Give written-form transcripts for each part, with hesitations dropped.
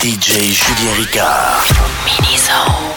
DJ Julien Ricard. Mini-Zone.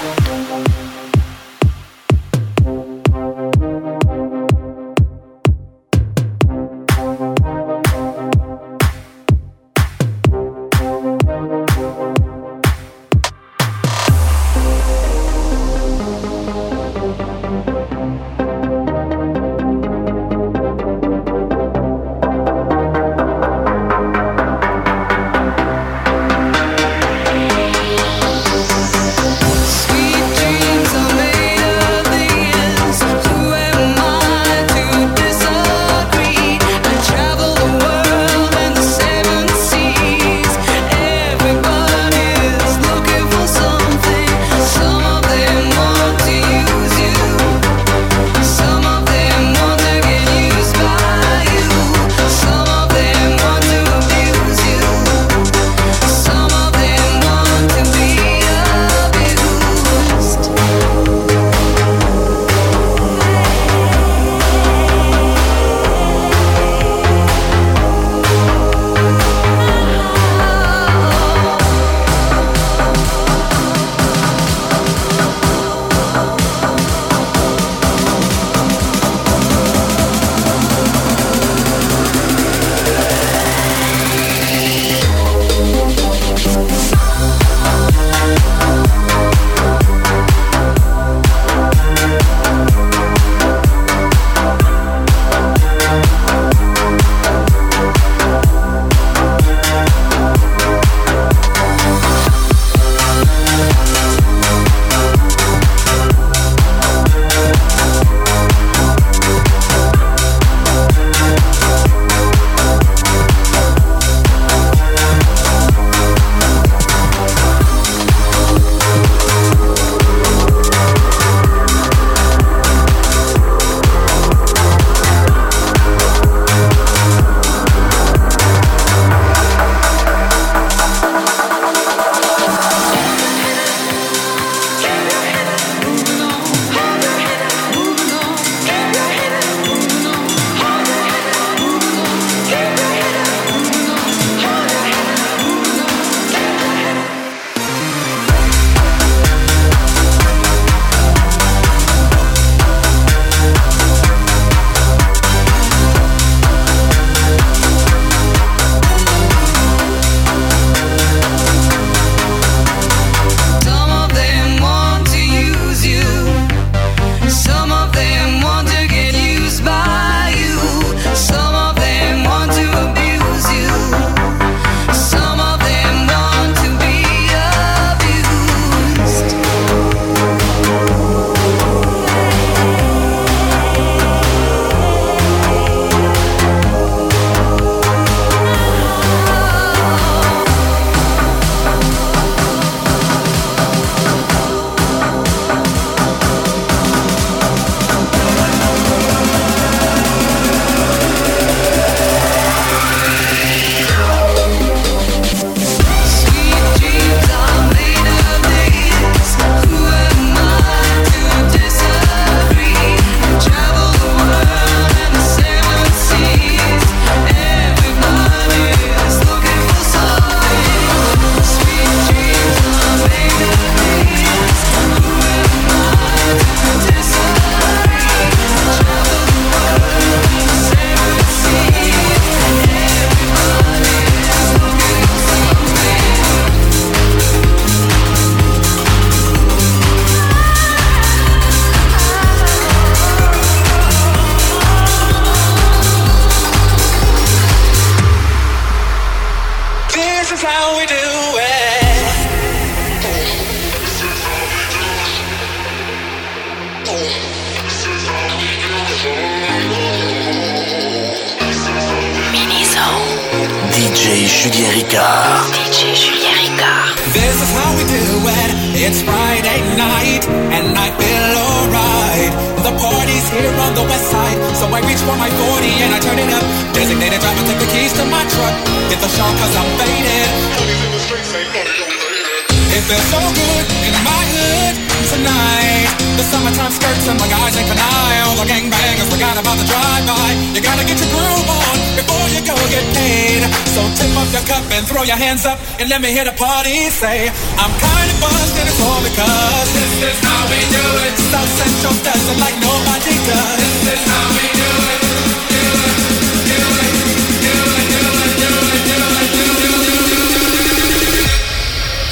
tonight. The summertime skirts and my guys ain't canine. All the gangbangers forgot about the drive-by. You gotta get your groove on before you go get paid. So tip up your cup and throw your hands up and let me hear the party say, I'm kinda buzzed and it's all because this is how we do it. South Central does it like nobody does. This is how we do it.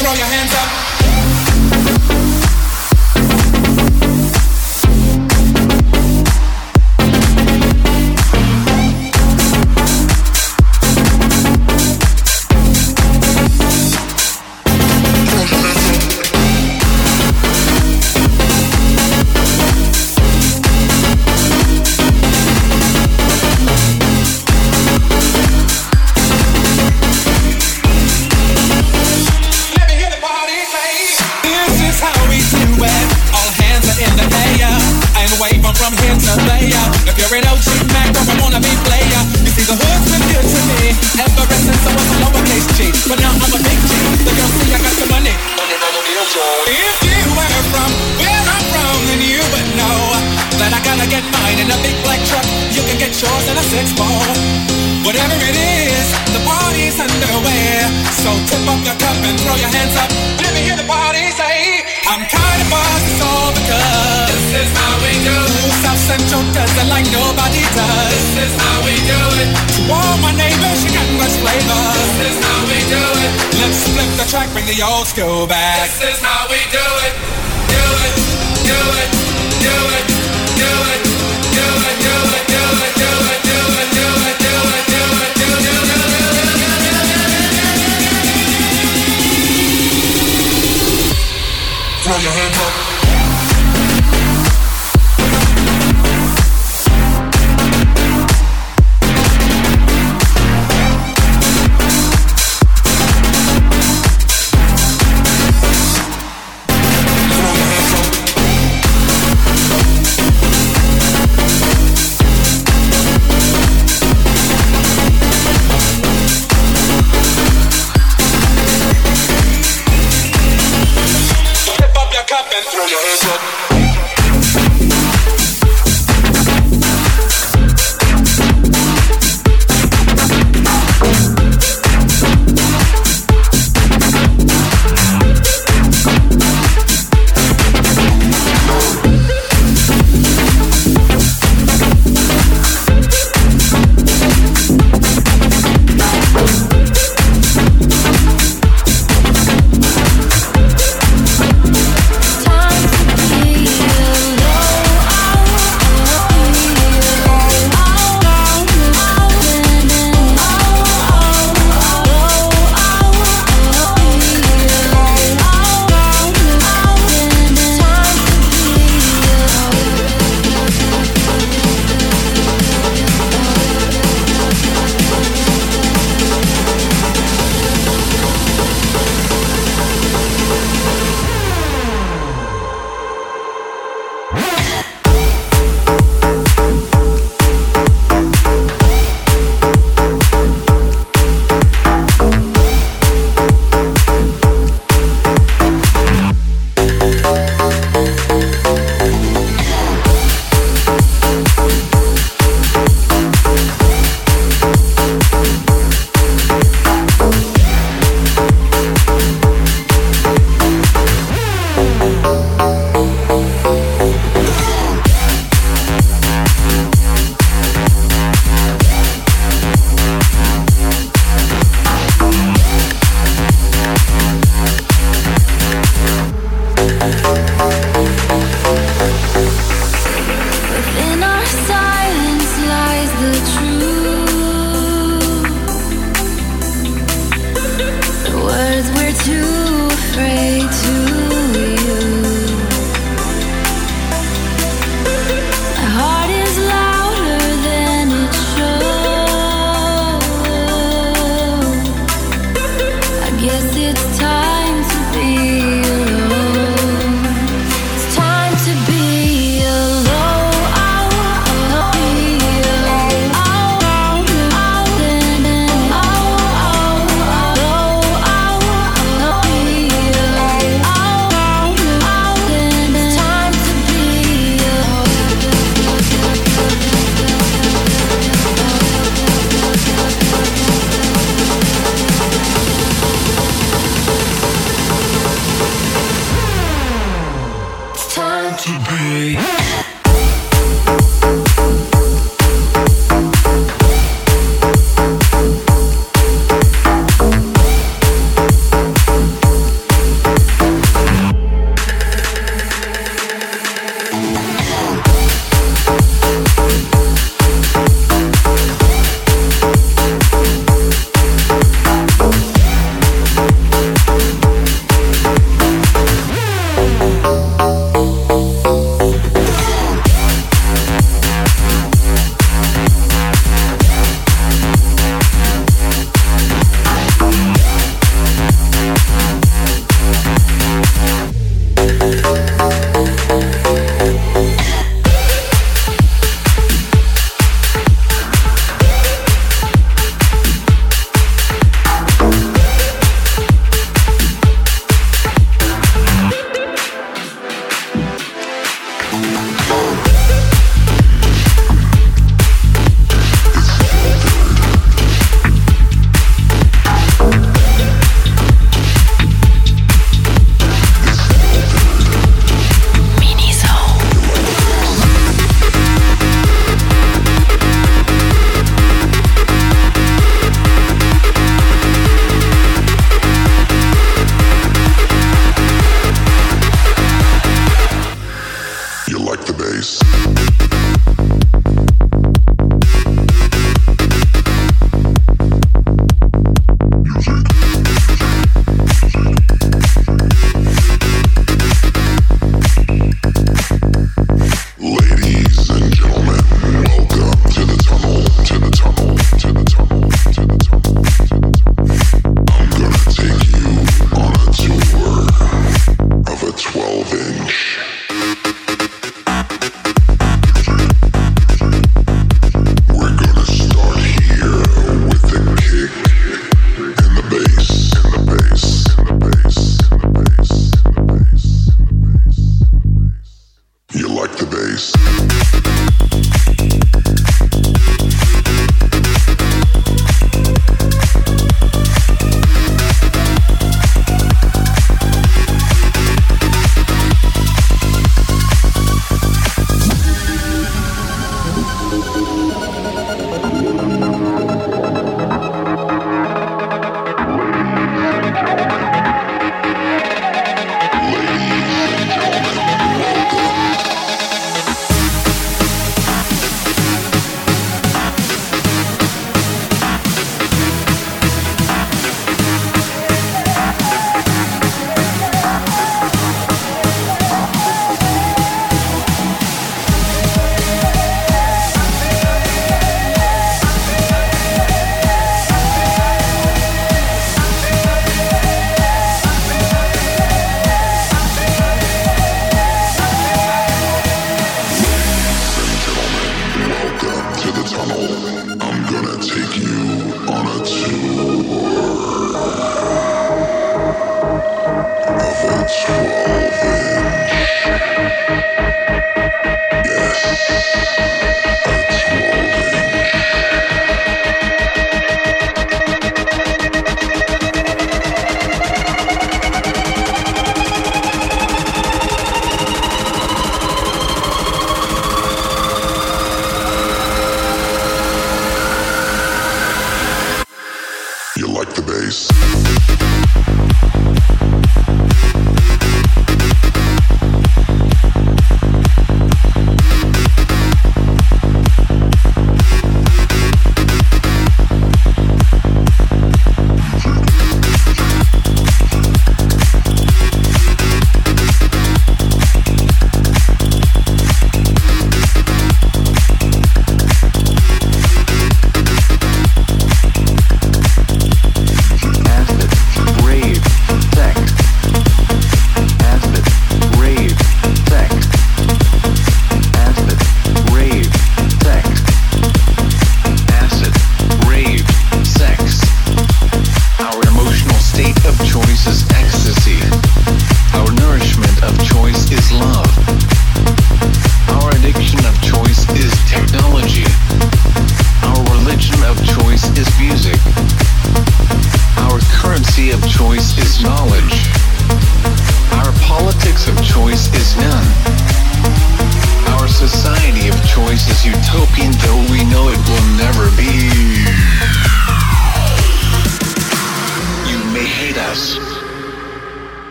Throw your hands up. Go back. This is how we do it. Do it. Do it. Do it. Do it. Do it. Do it. Do it. Do it. Do it. Do it. Do it. Do it. Do it. Do it. Throw your hands up.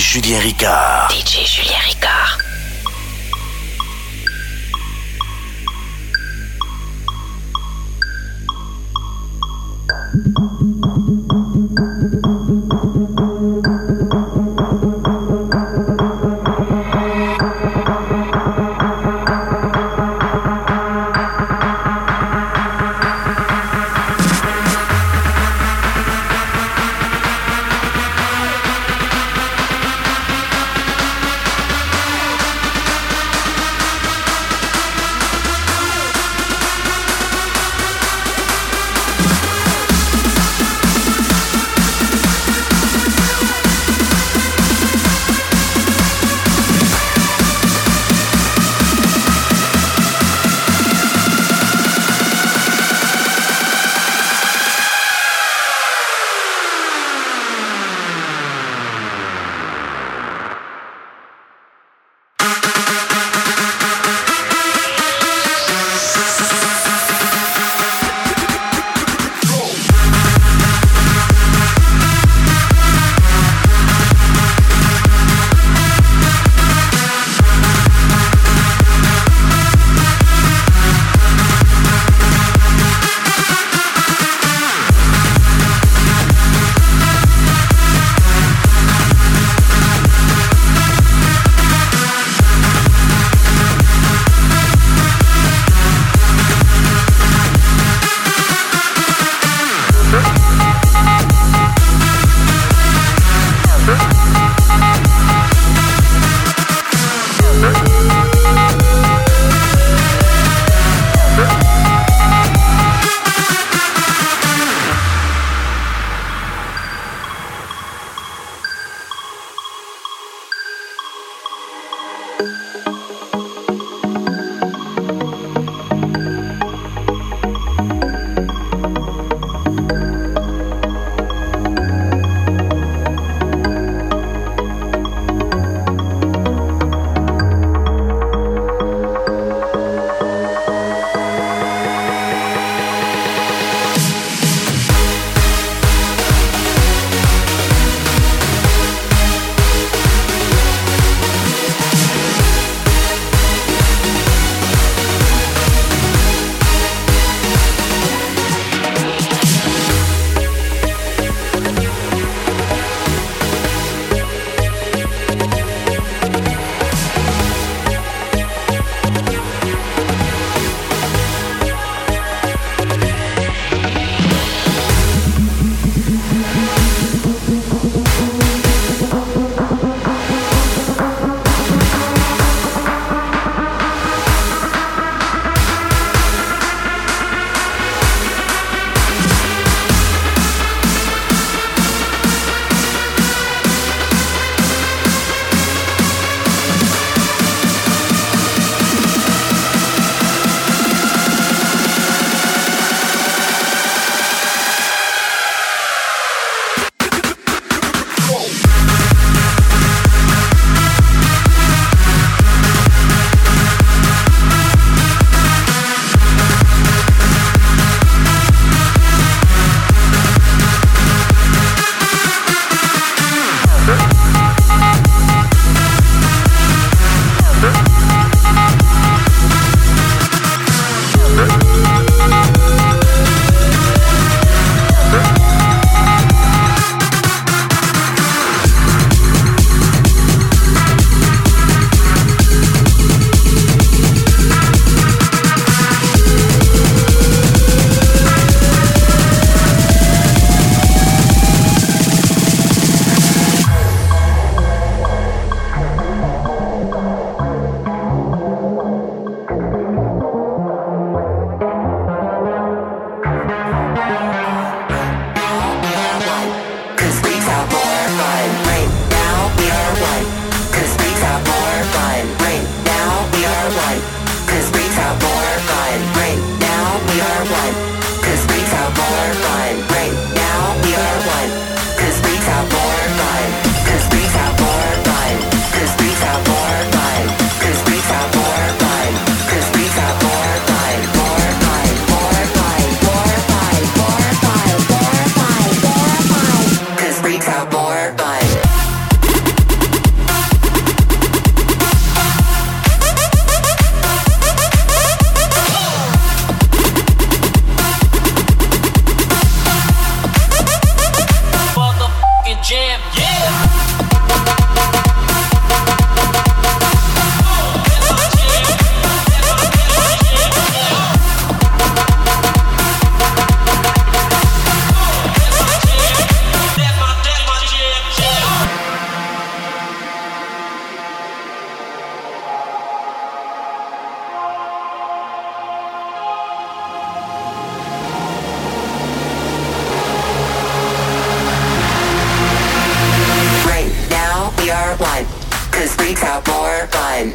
Julien Ricard. DJ Julien Ricard. Cause we got more fun.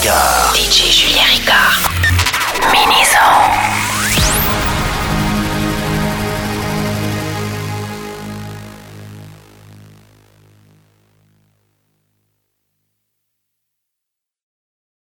Ricard. DJ Julien Ricard. Mini-Zone.